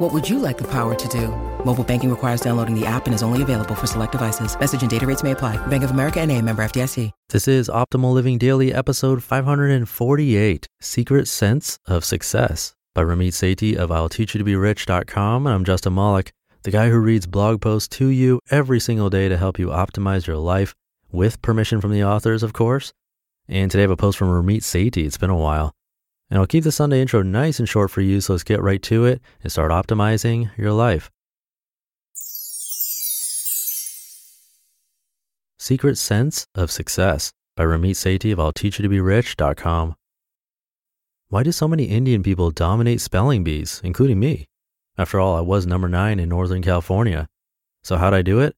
What would you like the power to do? Mobile banking requires downloading the app and is only available for select devices. Message and data rates may apply. Bank of America NA, member FDIC. This is Optimal Living Daily, episode 548, Secret Sense of Success, by Ramit Sethi of I'll Teach You to Be Rich.com. And I'm Justin Malek, the guy who reads blog posts to you every single day to help you optimize your life, with permission from the authors, of course. And today I have a post from Ramit Sethi. It's been a while. And I'll keep the Sunday intro nice and short for you, so let's get right to it and start optimizing your life. Secret Sense of Success, by Ramit Sethi of I'llTeachYouToBeRich.com. Why do so many Indian people dominate spelling bees, including me? After all, I was number 9 in Northern California. So how'd I do it?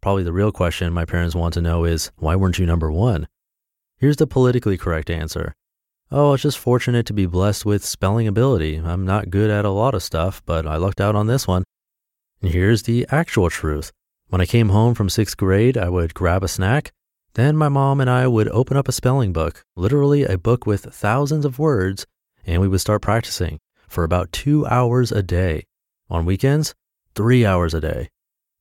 Probably the real question my parents want to know is, why weren't you number 1? Here's the politically correct answer. Oh, I was just fortunate to be blessed with spelling ability. I'm not good at a lot of stuff, but I lucked out on this one. And here's the actual truth. When I came home from 6th grade, I would grab a snack. Then my mom and I would open up a spelling book, literally a book with thousands of words, and we would start practicing for about 2 hours a day. On weekends, 3 hours a day.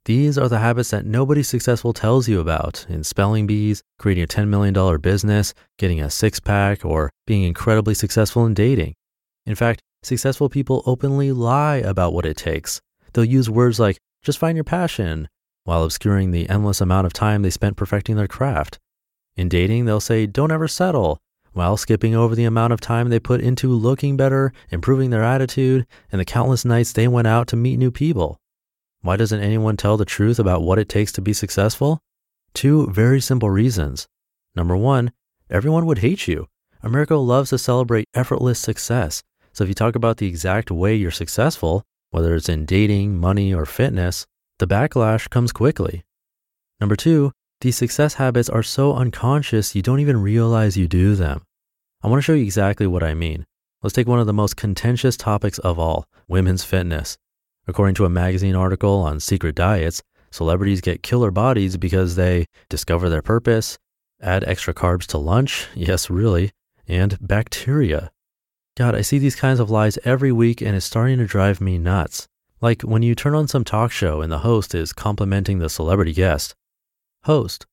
These are the habits that nobody successful tells you about in spelling bees, creating a $10 million business, getting a 6-pack, or being incredibly successful in dating. In fact, successful people openly lie about what it takes. They'll use words like, just find your passion, while obscuring the endless amount of time they spent perfecting their craft. In dating, they'll say, don't ever settle, while skipping over the amount of time they put into looking better, improving their attitude, and the countless nights they went out to meet new people. Why doesn't anyone tell the truth about what it takes to be successful? 2 very simple reasons. Number 1, everyone would hate you. America loves to celebrate effortless success. So if you talk about the exact way you're successful, whether it's in dating, money, or fitness, the backlash comes quickly. Number 2, these success habits are so unconscious you don't even realize you do them. I want to show you exactly what I mean. Let's take one of the most contentious topics of all, women's fitness. According to a magazine article on secret diets, celebrities get killer bodies because they discover their purpose, add extra carbs to lunch, yes, really, and bacteria. God, I see these kinds of lies every week and it's starting to drive me nuts. Like when you turn on some talk show and the host is complimenting the celebrity guest. Host,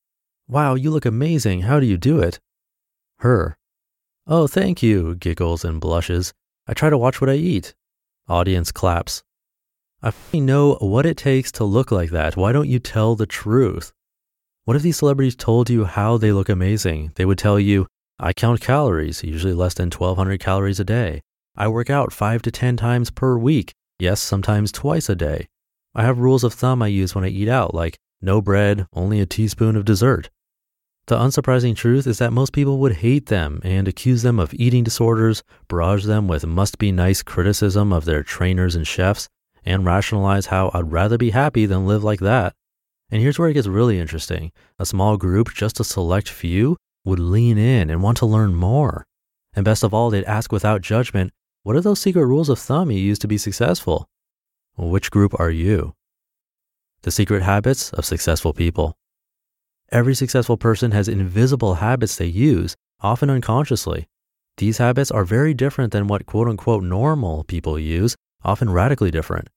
wow, you look amazing. How do you do it? Her, oh, thank you, giggles and blushes. I try to watch what I eat. Audience claps. I fully know what it takes to look like that. Why don't you tell the truth? What if these celebrities told you how they look amazing? They would tell you, I count calories, usually less than 1,200 calories a day. I work out 5 to 10 times per week. Yes, sometimes twice a day. I have rules of thumb I use when I eat out, like no bread, only a teaspoon of dessert. The unsurprising truth is that most people would hate them and accuse them of eating disorders, barrage them with must-be-nice criticism of their trainers and chefs, and rationalize how I'd rather be happy than live like that. And here's where it gets really interesting. A small group, just a select few, would lean in and want to learn more. And best of all, they'd ask without judgment, what are those secret rules of thumb you use to be successful? Which group are you? The secret habits of successful people. Every successful person has invisible habits they use, often unconsciously. These habits are very different than what quote-unquote normal people use, often radically different.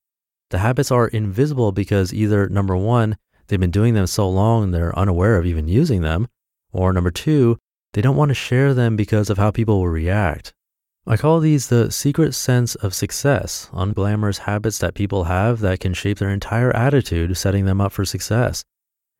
The habits are invisible because either, number 1, they've been doing them so long they're unaware of even using them, or number 2, they don't want to share them because of how people will react. I call these the secret sense of success, unglamorous habits that people have that can shape their entire attitude, setting them up for success.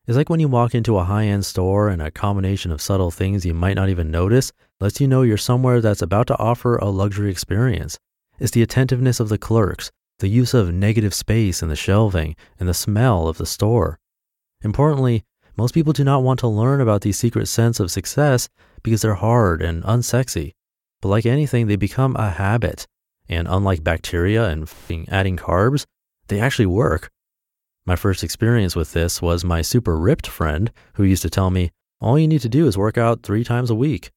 It's like when you walk into a high-end store and a combination of subtle things you might not even notice lets you know you're somewhere that's about to offer a luxury experience. It's the attentiveness of the clerks, the use of negative space in the shelving, and the smell of the store. Importantly, most people do not want to learn about these secret scents of success because they're hard and unsexy. But like anything, they become a habit. And unlike bacteria and adding carbs, they actually work. My first experience with this was my super ripped friend who used to tell me, all you need to do is work out 3 times a week.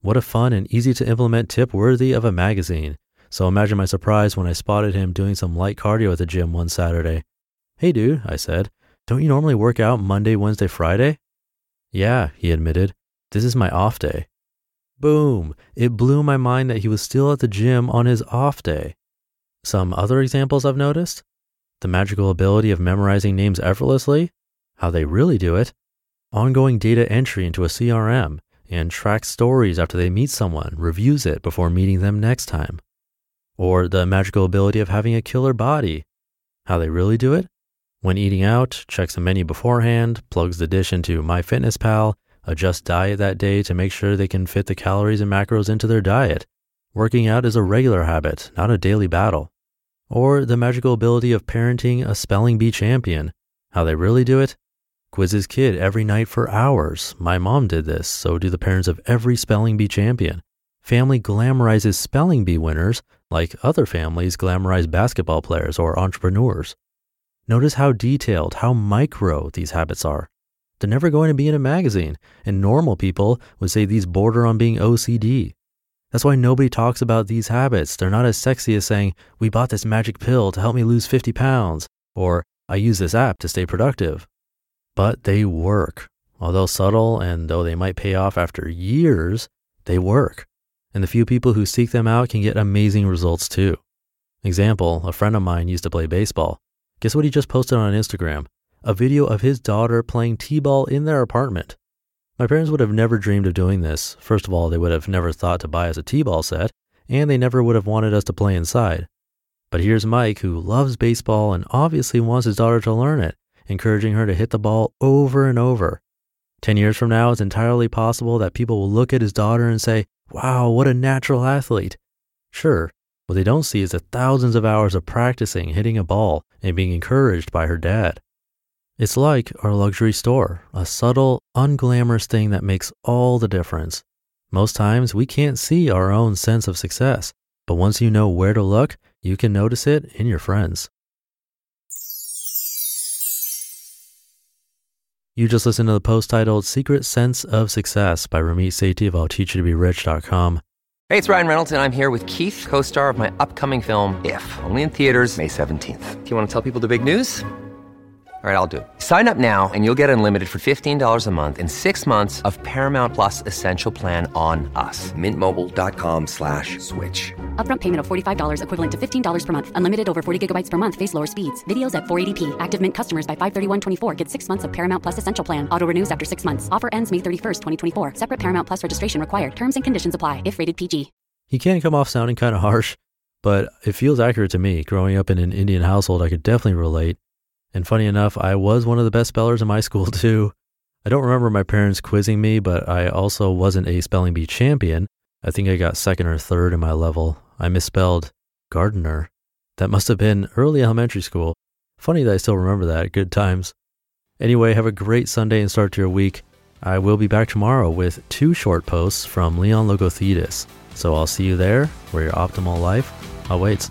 What a fun and easy to implement tip worthy of a magazine. So imagine my surprise when I spotted him doing some light cardio at the gym one Saturday. Hey dude, I said, don't you normally work out Monday, Wednesday, Friday? Yeah, he admitted, this is my off day. Boom, it blew my mind that he was still at the gym on his off day. Some other examples I've noticed? The magical ability of memorizing names effortlessly, how they really do it, ongoing data entry into a CRM, and track stories after they meet someone, reviews it before meeting them next time. Or the magical ability of having a killer body, how they really do it, when eating out, checks the menu beforehand, plugs the dish into MyFitnessPal, adjusts diet that day to make sure they can fit the calories and macros into their diet. Working out is a regular habit, not a daily battle. Or the magical ability of parenting a spelling bee champion. How they really do it? Quizzes kid every night for hours. My mom did this, so do the parents of every spelling bee champion. Family glamorizes spelling bee winners like other families glamorize basketball players or entrepreneurs. Notice how detailed, how micro these habits are. They're never going to be in a magazine, and normal people would say these border on being OCD. That's why nobody talks about these habits. They're not as sexy as saying, we bought this magic pill to help me lose 50 pounds, or I use this app to stay productive. But they work. Although subtle and though they might pay off after years, they work. And the few people who seek them out can get amazing results too. Example, a friend of mine used to play baseball. Guess what he just posted on Instagram? A video of his daughter playing t-ball in their apartment. My parents would have never dreamed of doing this. First of all, they would have never thought to buy us a t-ball set, and they never would have wanted us to play inside. But here's Mike, who loves baseball and obviously wants his daughter to learn it, encouraging her to hit the ball over and over. 10 years from now, it's entirely possible that people will look at his daughter and say, wow, what a natural athlete. Sure, what they don't see is the thousands of hours of practicing hitting a ball and being encouraged by her dad. It's like our luxury store, a subtle, unglamorous thing that makes all the difference. Most times we can't see our own sense of success, but once you know where to look, you can notice it in your friends. You just listened to the post titled Secret Sense of Success by Ramit Sethi of I'llTeachYouToBeRich.com. Hey, it's Ryan Reynolds, and I'm here with Keith, co-star of my upcoming film, If, only in theaters May 17th. Do you want to tell people the big news? All right, I'll do it. Sign up now and you'll get unlimited for $15 a month and 6 months of Paramount Plus Essential Plan on us. MintMobile.com/switch. Upfront payment of $45 equivalent to $15 per month. Unlimited over 40 gigabytes per month. Face lower speeds. Videos at 480p. Active Mint customers by 531.24 get 6 months of Paramount Plus Essential Plan. Auto renews after 6 months. Offer ends May 31st, 2024. Separate Paramount Plus registration required. Terms and conditions apply if rated PG. He can come off sounding kind of harsh, but it feels accurate to me. Growing up in an Indian household, I could definitely relate. And funny enough, I was one of the best spellers in my school too. I don't remember my parents quizzing me, but I also wasn't a spelling bee champion. I think I got 2nd or 3rd in my level. I misspelled gardener. That must have been early elementary school. Funny that I still remember that. Good times. Anyway, have a great Sunday and start to your week. I will be back tomorrow with 2 short posts from Leon Logothetis. So I'll see you there where your optimal life awaits.